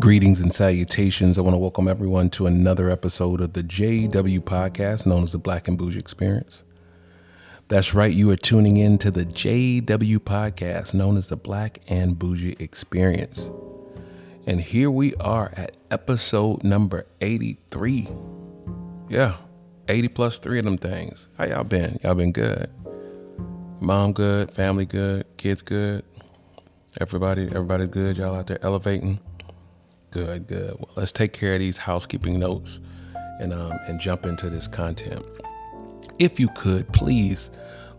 Greetings and salutations. I want to welcome everyone to another episode of the JW Podcast, known as the Black and Bougie Experience. That's right, you are tuning in to the JW Podcast, known as the Black and Bougie Experience. And here we are at episode number 83. Yeah, 80 plus three of them things. How y'all been? Y'all been good? Mom good, family good, kids good. Everybody's good. Y'all out there elevating. Good. Well, let's take care of these housekeeping notes and jump into this content. If you could, please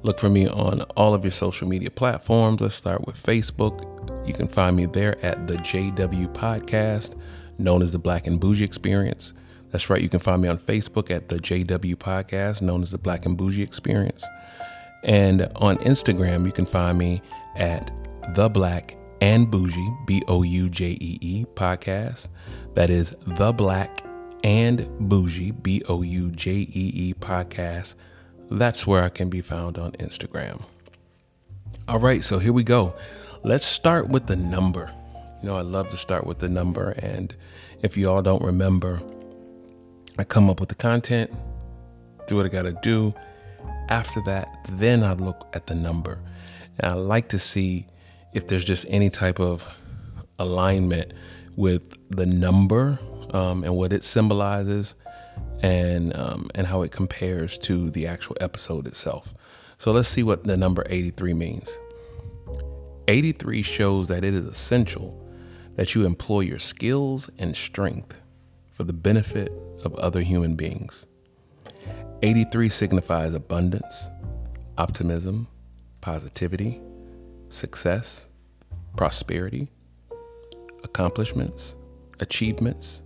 look for me on all of your social media platforms. Let's start with Facebook. You can find me there at the JW Podcast, known as the Black and Bougie Experience. That's right. You can find me on Facebook at the JW Podcast, known as the Black and Bougie Experience. And on Instagram, you can find me at the Black and Bougie, B-O-U-J-E-E podcast. That is the Black and Bougie, B-O-U-J-E-E podcast. That's where I can be found on Instagram. All right, so here we go. Let's start with the number. You know, I love to start with the number. And if you all don't remember, I come up with the content, do what I got to do. After that, then I look at the number. And I like to see if there's just any type of alignment with the number and what it symbolizes and how it compares to the actual episode itself. So let's see what the number 83 means. 83 shows that it is essential that you employ your skills and strength for the benefit of other human beings. 83 signifies abundance, optimism, positivity, success, prosperity, accomplishments, achievements,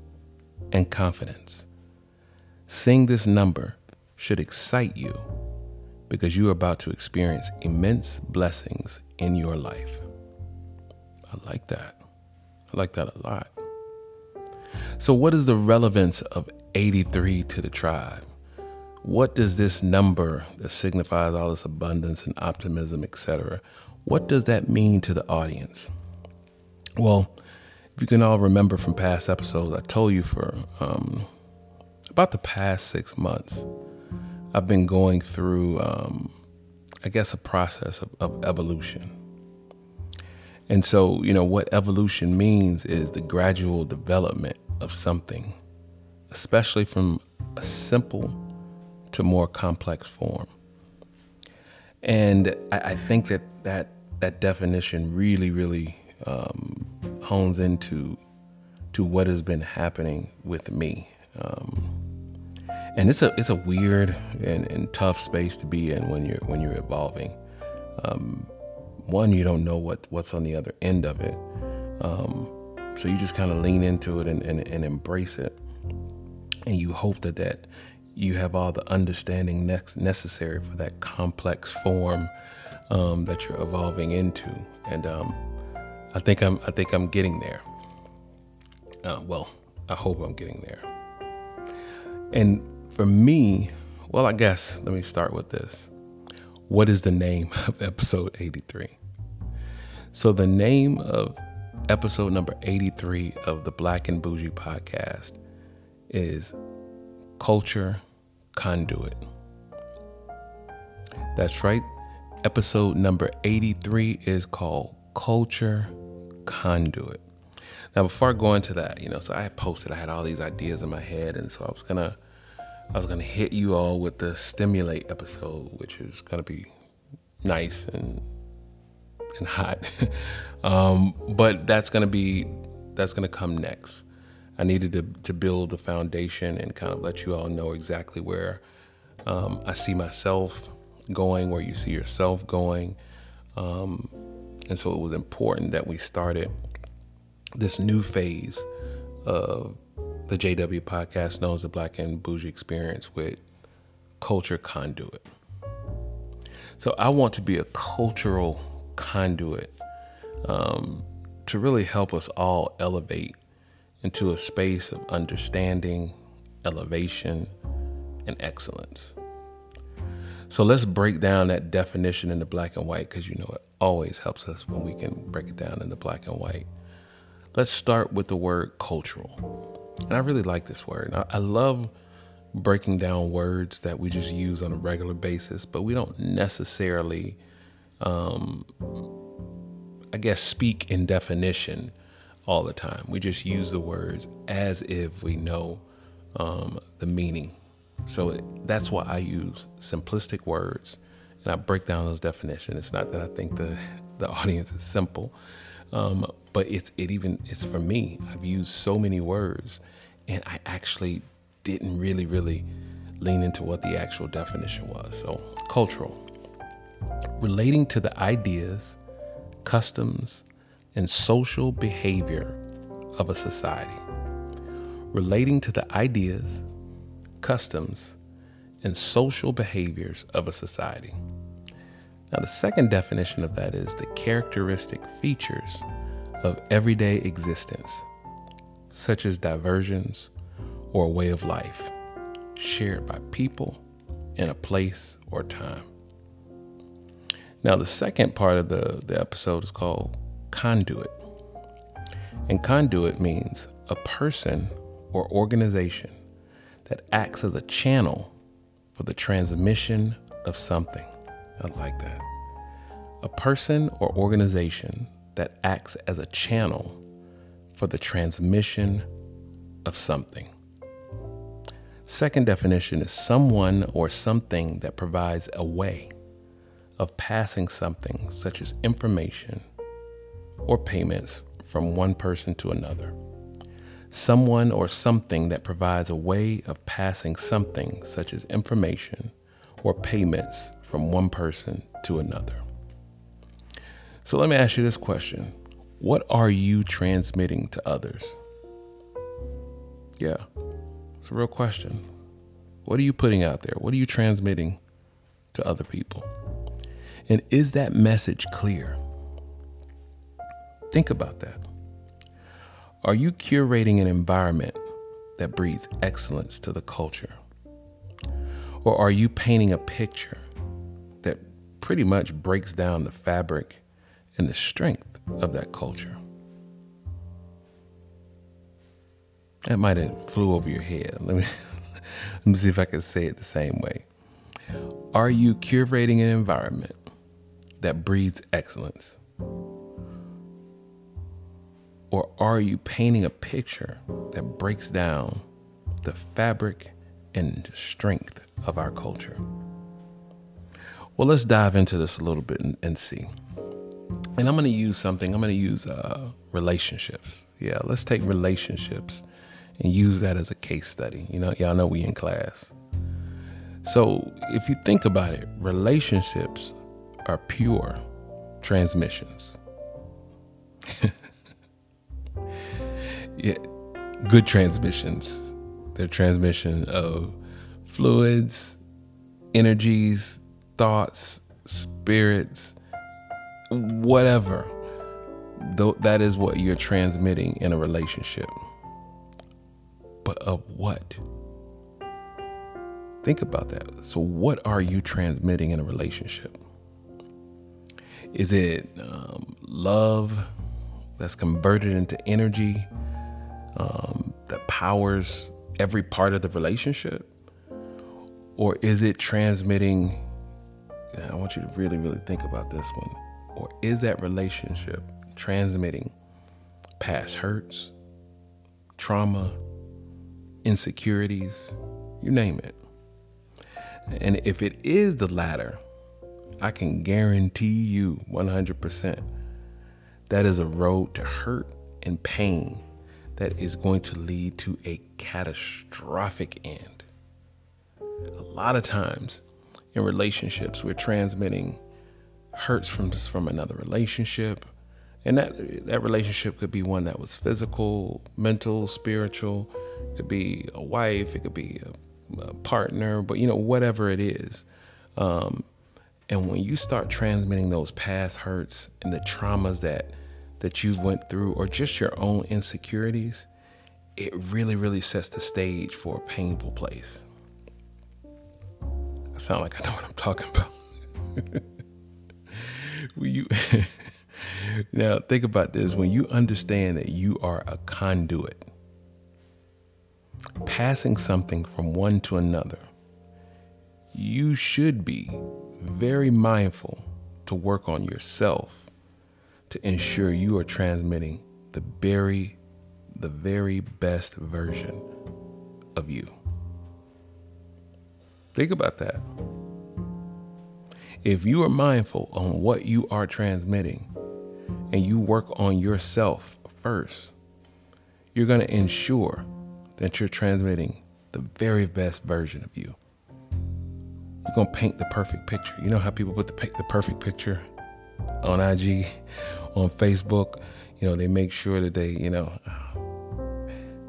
and confidence. Seeing this number should excite you because you are about to experience immense blessings in your life. I like that. I like that a lot. So what is the relevance of 83 to the tribe? What does this number that signifies all this abundance and optimism, etc., what does that mean to the audience? Well, if you can all remember from past episodes, I told you for about the past 6 months, I've been going through, a process of evolution. And so, you know, what evolution means is the gradual development of something, especially from a simple to more complex form. And I think that definition really hones into what has been happening with me. And it's a weird and tough space to be in when you're evolving. One, you don't know what's on the other end of it. So you just kind of lean into it and embrace it. And you hope that you have all the understanding necessary for that complex form that you're evolving into, and I think I'm getting there. I hope I'm getting there. And for me, I guess let me start with this. What is the name of episode 83? So the name of episode number 83 of the Black and Bougie podcast is Culture Conduit. That's right. Episode number 83 is called Culture Conduit. Now, before I go into that, so I had all these ideas in my head. And so I was going to hit you all with the Stimulate episode, which is going to be nice and hot. But that's going to come next. I needed to build the foundation and kind of let you all know exactly where I see myself going, where you see yourself going. And so it was important that we started this new phase of the JW podcast, known as the Black and Bougie Experience, with Culture Conduit. So I want to be a cultural conduit to really help us all elevate into a space of understanding, elevation, and excellence. So let's break down that definition into black and white, because it always helps us when we can break it down into black and white. Let's start with the word cultural. And I really like this word. I love breaking down words that we just use on a regular basis, but we don't necessarily, speak in definition all the time. We just use the words as if we know the meaning. So that's why I use simplistic words and I break down those definitions. It's not that I think the audience is simple, but it's for me. I've used so many words and I actually didn't really lean into what the actual definition was. So cultural, relating to the ideas, customs, and social behavior of a society. Relating to the ideas, customs, and social behaviors of a society. Now, the second definition of that is the characteristic features of everyday existence, such as diversions or a way of life shared by people in a place or time. Now, the second part of the episode is called conduit. And conduit means a person or organization that acts as a channel for the transmission of something. I like that. A person or organization that acts as a channel for the transmission of something. Second definition is someone or something that provides a way of passing something, such as information or payments, from one person to another. Someone or something that provides a way of passing something, such as information or payments, from one person to another. So let me ask you this question. What are you transmitting to others? Yeah, it's a real question. What are you putting out there? What are you transmitting to other people? And is that message clear? Think about that. Are you curating an environment that breeds excellence to the culture? Or are you painting a picture that pretty much breaks down the fabric and the strength of that culture? That might have flew over your head. Let me see if I can say it the same way. Are you curating an environment that breeds excellence? Or are you painting a picture that breaks down the fabric and strength of our culture? Well, let's dive into this a little bit and see. And I'm going to use something. I'm going to use relationships. Yeah, let's take relationships and use that as a case study. You know, y'all know we in class. So if you think about it, relationships are pure transmissions. Yeah, good transmissions. They're transmission of fluids, energies, thoughts, spirits, whatever. That is what you're transmitting in a relationship. But of what? Think about that. So what are you transmitting in a relationship? Is it love that's converted into energy? That powers every part of the relationship? Or is it transmitting, I want you to really think about this one, or is that relationship transmitting past hurts, trauma, insecurities, you name it? And if it is the latter, I can guarantee you 100% that is a road to hurt and pain that is going to lead to a catastrophic end. A lot of times in relationships, we're transmitting hurts from another relationship. And that relationship could be one that was physical, mental, spiritual. It could be a wife. It could be a partner. But, whatever it is. And when you start transmitting those past hurts and the traumas that you've went through, or just your own insecurities, it really sets the stage for a painful place. I sound like I know what I'm talking about. Now, think about this. When you understand that you are a conduit, passing something from one to another, you should be very mindful to work on yourself to ensure you are transmitting the very best version of you. Think about that. If you are mindful on what you are transmitting and you work on yourself first, you're going to ensure that you're transmitting the very best version of you. You're going to paint the perfect picture. You know how people put the perfect picture on IG, on Facebook? You know, they make sure that they, you know,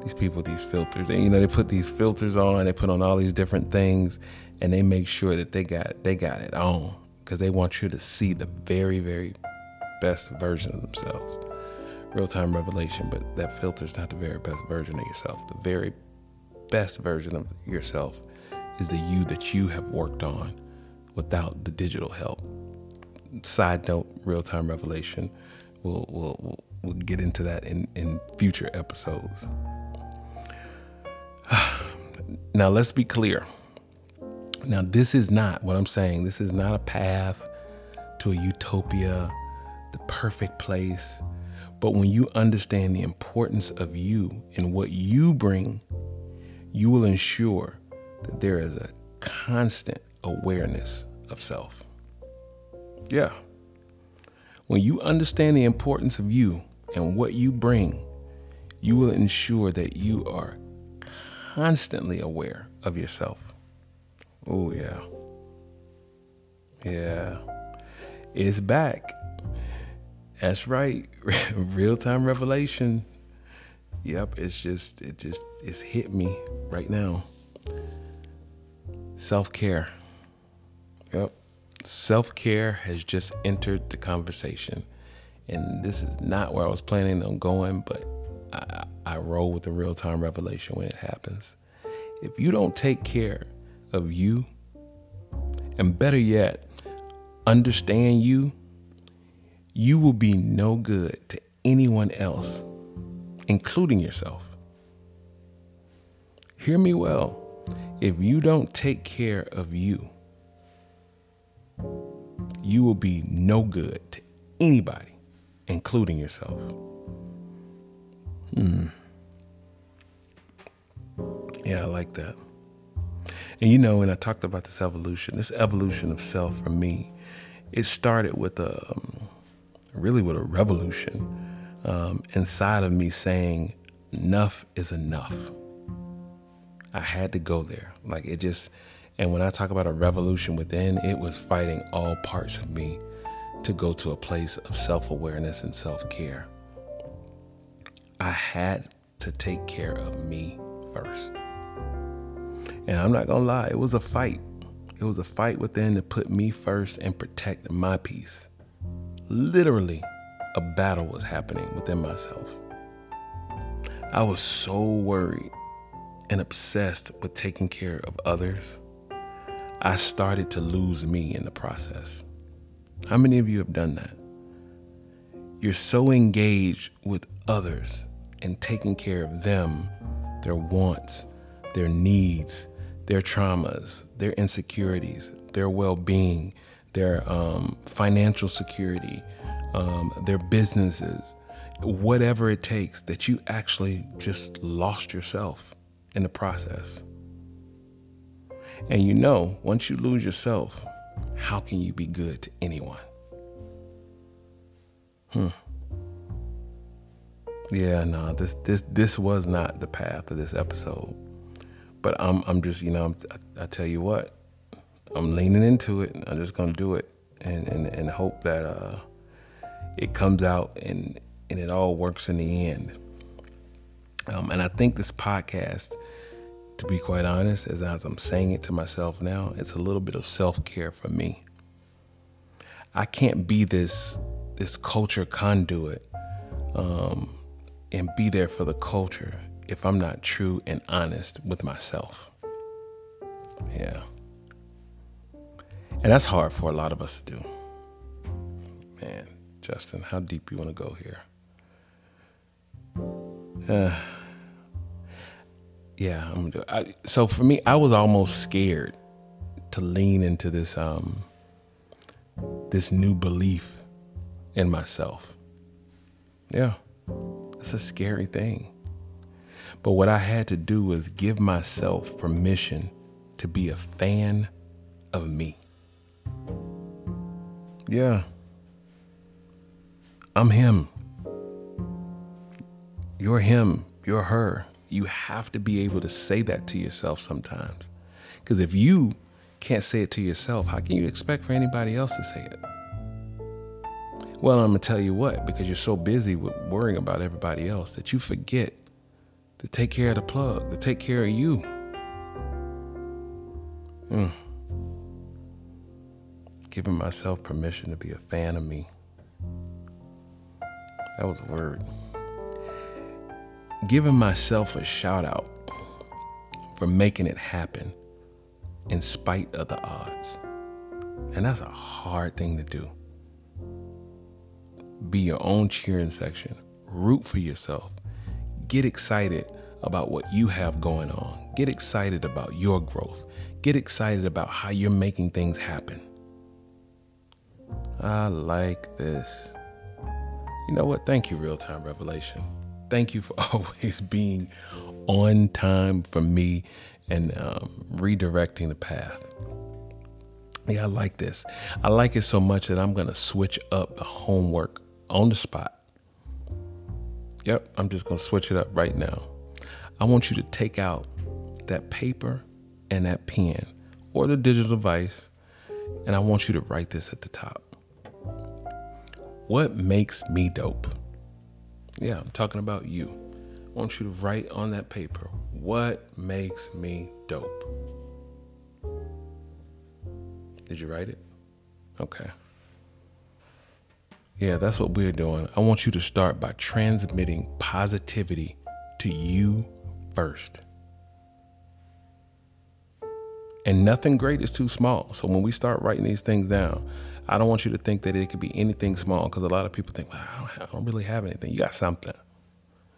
these people, these filters, and, you know, they put these filters on, they put on all these different things, and they make sure that they got it on, because they want you to see the very, very best version of themselves. Real-time revelation, but that filter's not the very best version of yourself. The very best version of yourself is the you that you have worked on without the digital help. Side note, real-time revelation. We'll get into that in future episodes. Now, let's be clear. Now, this is not what I'm saying. This is not a path to a utopia, the perfect place. But when you understand the importance of you and what you bring, you will ensure that there is a constant awareness of self. Yeah. When you understand the importance of you and what you bring, you will ensure that you are constantly aware of yourself. Oh, yeah. Yeah. It's back. That's right. Real-time revelation. Yep, it's hit me right now. Self-care. Yep. Self-care has just entered the conversation, and this is not where I was planning on going, but I roll with the real-time revelation when it happens. If you don't take care of you, and better yet, understand you, you will be no good to anyone else, including yourself. Hear me well. If you don't take care of you, you will be no good to anybody, including yourself. Yeah, I like that. And you know, when I talked about this evolution of self for me, it started with a revolution inside of me saying, enough is enough. I had to go there. Like it just... And when I talk about a revolution within, it was fighting all parts of me to go to a place of self-awareness and self-care. I had to take care of me first. And I'm not gonna lie, it was a fight. It was a fight within to put me first and protect my peace. Literally, a battle was happening within myself. I was so worried and obsessed with taking care of others, I started to lose me in the process. How many of you have done that? You're so engaged with others and taking care of them, their wants, their needs, their traumas, their insecurities, their well-being, their financial security, their businesses, whatever it takes, that you actually just lost yourself in the process. And you know, once you lose yourself, how can you be good to anyone? Yeah, no, this was not the path of this episode. But I'm just, you know, I tell you what, I'm leaning into it. I'm just gonna do it and hope that it comes out and it all works in the end. And I think this podcast, to be quite honest, as I'm saying it to myself now, it's a little bit of self-care for me. I can't be this culture conduit and be there for the culture if I'm not true and honest with myself. Yeah. And that's hard for a lot of us to do. Man, Justin, how deep you want to go here? Yeah, I'm gonna do it. So for me, I was almost scared to lean into this this new belief in myself. Yeah, it's a scary thing. But what I had to do was give myself permission to be a fan of me. Yeah. I'm him. You're him. You're her. You have to be able to say that to yourself sometimes. Because if you can't say it to yourself, how can you expect for anybody else to say it? Well, I'm going to tell you what, because you're so busy with worrying about everybody else that you forget to take care of the plug, to take care of you. Giving myself permission to be a fan of me. That was a word. Giving myself a shout out for making it happen in spite of the odds. And that's a hard thing to do. Be your own cheering section. Root for yourself. Get excited about what you have going on. Get excited about your growth. Get excited about how you're making things happen. I like this. You know what? Thank you, Real Time Revelation. Thank you for always being on time for me and redirecting the path. Yeah, I like this. I like it so much that I'm going to switch up the homework on the spot. Yep, I'm just going to switch it up right now. I want you to take out that paper and that pen or the digital device, and I want you to write this at the top. What makes me dope? Yeah, I'm talking about you. I want you to write on that paper, what makes me dope? Did you write it? Okay. Yeah, that's what we're doing. I want you to start by transmitting positivity to you first. And nothing great is too small. So when we start writing these things down, I don't want you to think that it could be anything small, because a lot of people think, well, I don't really have anything. You got something.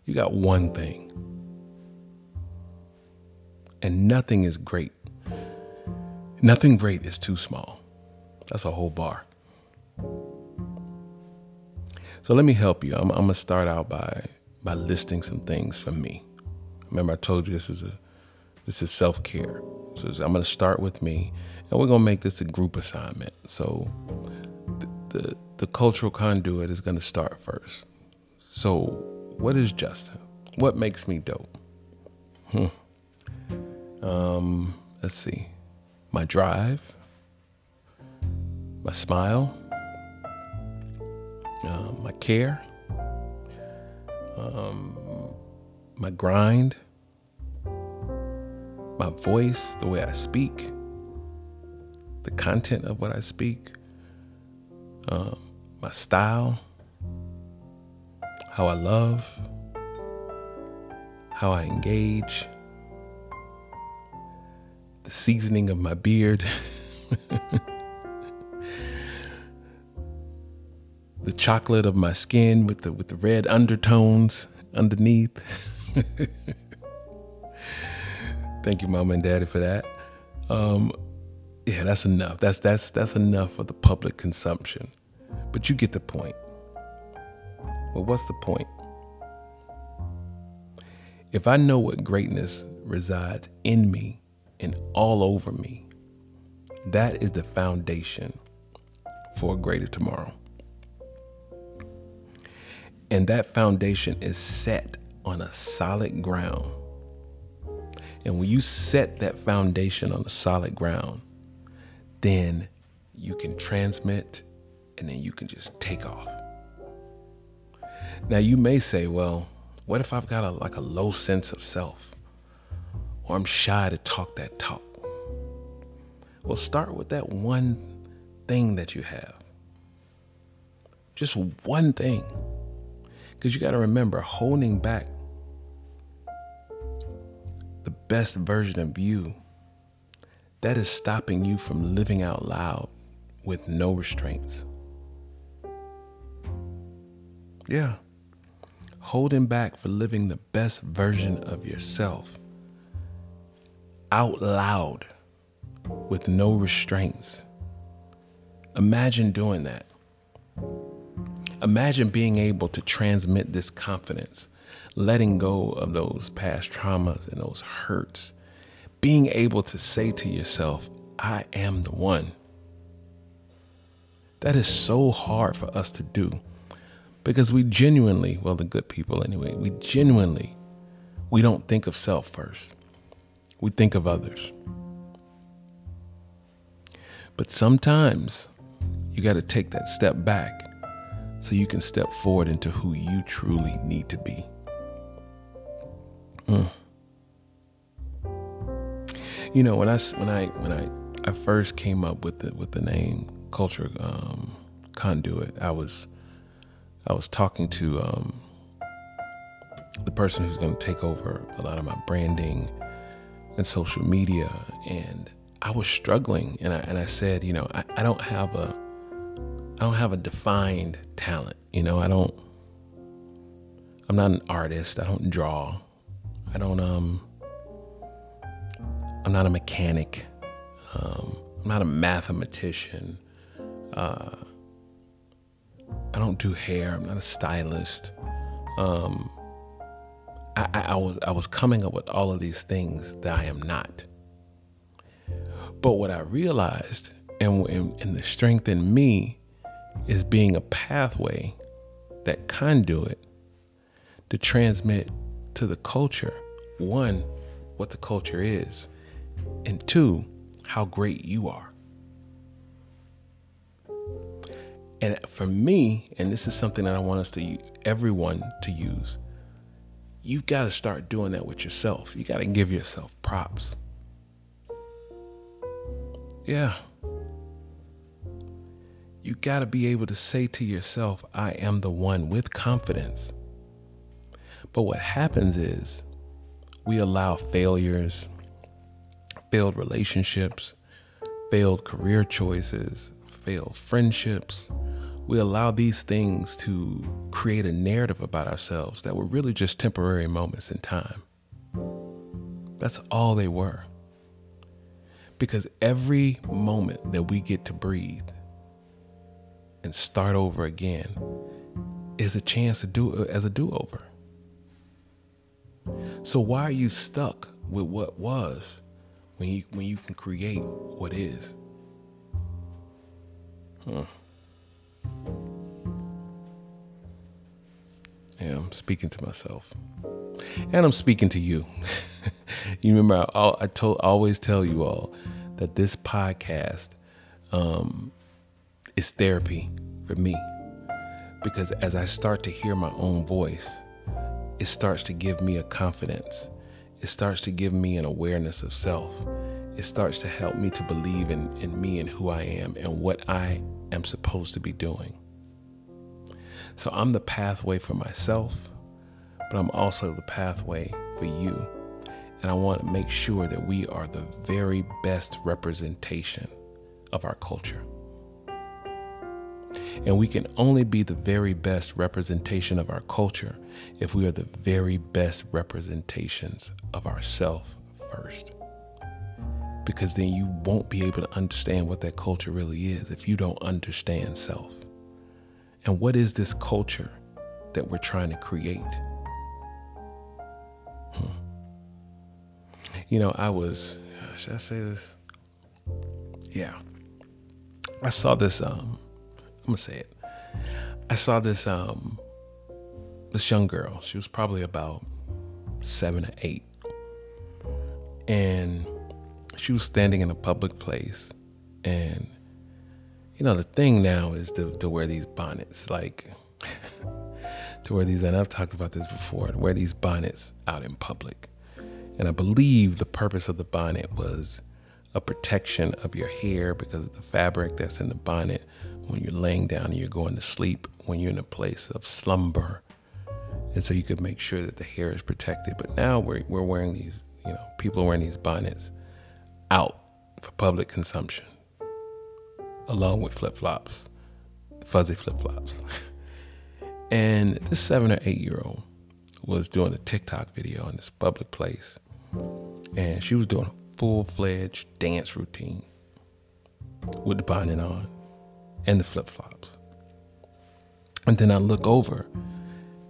You got one thing. And nothing is great. Nothing great is too small. That's a whole bar. So let me help you. I'm going to start out by listing some things for me. Remember, I told you this is self-care. So I'm going to start with me, and we're going to make this a group assignment. So the cultural conduit is going to start first. So what is Justin? What makes me dope? Let's see. My drive. My smile. My care. My grind. My voice, the way I speak, the content of what I speak, my style, how I love, how I engage, the seasoning of my beard, the chocolate of my skin with the red undertones underneath. Thank you, Mama and Daddy, for that. Yeah, that's enough. That's enough for the public consumption. But you get the point. Well, what's the point? If I know what greatness resides in me and all over me, that is the foundation for a greater tomorrow. And that foundation is set on a solid ground. And when you set that foundation on the solid ground, then you can transmit, and then you can just take off. Now you may say, well, what if I've got a low sense of self, or I'm shy to talk that talk? Well, start with that one thing that you have. Just one thing. Because you got to remember, holding back the best version of you, that is stopping you from living out loud with no restraints. Yeah. Holding back for living the best version of yourself. Out loud. With no restraints. Imagine doing that. Imagine being able to transmit this confidence, letting go of those past traumas and those hurts, being able to say to yourself, I am the one. That is so hard for us to do because we genuinely, well, the good people anyway, we don't think of self first. We think of others. But sometimes you got to take that step back so you can step forward into who you truly need to be. You know, when I first came up with the name Culture Conduit, I was talking to the person who's going to take over a lot of my branding and social media, and I was struggling, and I said, you know, I don't have a defined talent. You know, I'm not an artist. I don't draw. I'm not a mechanic. I'm not a mathematician. I don't do hair. I'm not a stylist. I was coming up with all of these things that I am not. But what I realized, and the strength in me, is being a pathway, that conduit to transmit to the culture, one, what the culture is, and two, how great you are. And for me, and this is something that I want us to, everyone to use, you've got to start doing that with yourself. You got to give yourself props. Yeah. You got to be able to say to yourself, I am the one, with confidence. But what happens is we allow failures, failed relationships, failed career choices, failed friendships. We allow these things to create a narrative about ourselves that were really just temporary moments in time. That's all they were. Because every moment that we get to breathe and start over again is a chance to do it as a do-over. So why are you stuck with what was when you can create what is? Yeah, I'm speaking to myself, and I'm speaking to you. You remember I always tell you all that this podcast is therapy for me, because as I start to hear my own voice, it starts to give me a confidence. It starts to give me an awareness of self. It starts to help me to believe in me and who I am and what I am supposed to be doing. So I'm the pathway for myself, but I'm also the pathway for you. And I want to make sure that we are the very best representation of our culture. And we can only be the very best representation of our culture if we are the very best representations of ourselves first. Because then you won't be able to understand what that culture really is if you don't understand self. And what is this culture that we're trying to create? You know, should I say this? Yeah. I saw this, I'm gonna say it. I saw this this young girl. She was probably about 7 or 8, and she was standing in a public place. And you know, the thing now is to wear these bonnets, like to wear these. And I've talked about this before. To wear these bonnets out in public, and I believe the purpose of the bonnet was a protection of your hair because of the fabric that's in the bonnet when you're laying down and you're going to sleep, when you're in a place of slumber. And so you could make sure that the hair is protected. But now we're wearing these, you know, people are wearing these bonnets out for public consumption, along with flip-flops, fuzzy flip-flops. And this 7 or 8 year old was doing a TikTok video in this public place. And she was doing a full-fledged dance routine with the bonnet on and the flip-flops. And then I look over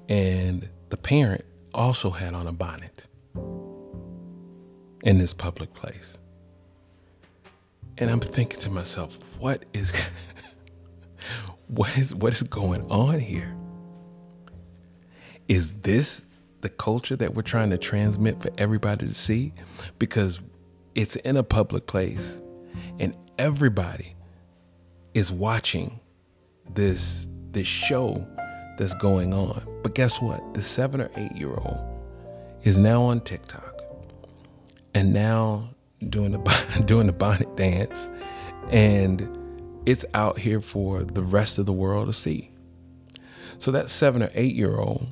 and the parent also had on a bonnet in this public place. And I'm thinking to myself, what is going on here? Is this the culture that we're trying to transmit for everybody to see? Because it's in a public place and everybody is watching this show that's going on. But guess what? The 7 or 8 year old is now on TikTok and now doing the bonnet dance, and it's out here for the rest of the world to see. So that 7 or 8 year old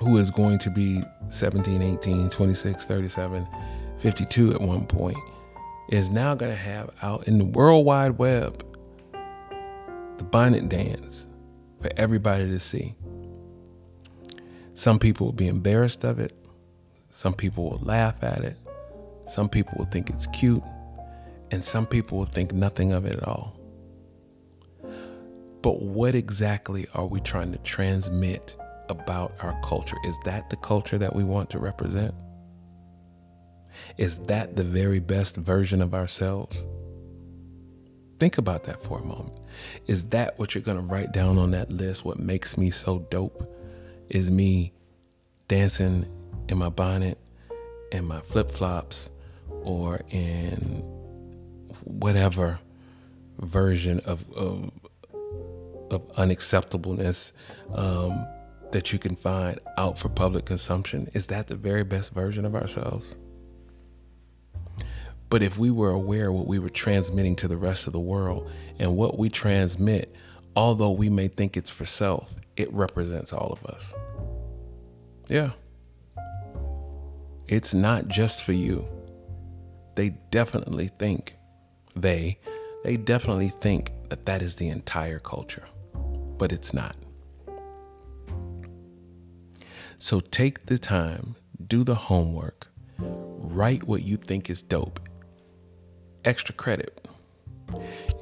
who is going to be 17, 18, 26, 37, 52 at one point is now going to have out in the world wide web the bonnet dance for everybody to see. Some people will be embarrassed of it. Some people will laugh at it. Some people will think it's cute, and some people will think nothing of it at all. But what exactly are we trying to transmit about our culture? Is that the culture that we want to represent? Is that the very best version of ourselves? Think about that for a moment. Is that what you're going to write down on that list? What makes me so dope is me dancing in my bonnet and my flip-flops, or in whatever version of unacceptableness that you can find out for public consumption. Is that the very best version of ourselves? But if we were aware of what we were transmitting to the rest of the world, and what we transmit, although we may think it's for self, it represents all of us. Yeah. It's not just for you. They definitely think that is the entire culture, but it's not. So take the time, do the homework, write what you think is dope. Extra credit.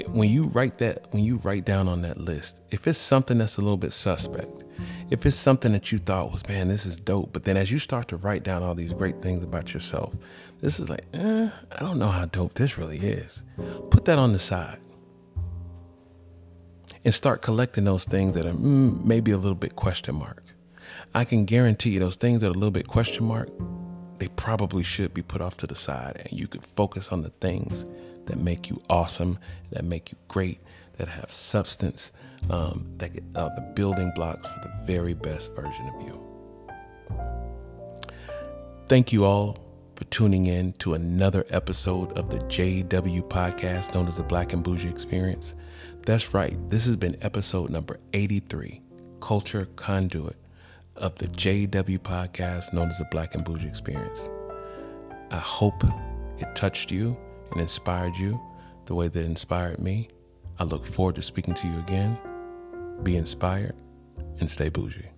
When you write down on that list, if it's something that's a little bit suspect, if it's something that you thought was, man, this is dope, but then as you start to write down all these great things about yourself, this is like, I don't know how dope this really is. Put that on the side and start collecting those things that are maybe a little bit question mark. I can guarantee you those things that are a little bit question mark, they probably should be put off to the side, and you can focus on the things that make you awesome, that make you great, that have substance, that are the building blocks for the very best version of you. Thank you all for tuning in to another episode of the JW Podcast, known as the Black and Bougie Experience. That's right. This has been episode number 83, Culture Conduit, of the JW Podcast, known as the Black and Bougie Experience. I hope it touched you and inspired you the way that it inspired me. I look forward to speaking to you again. Be inspired and stay bougie.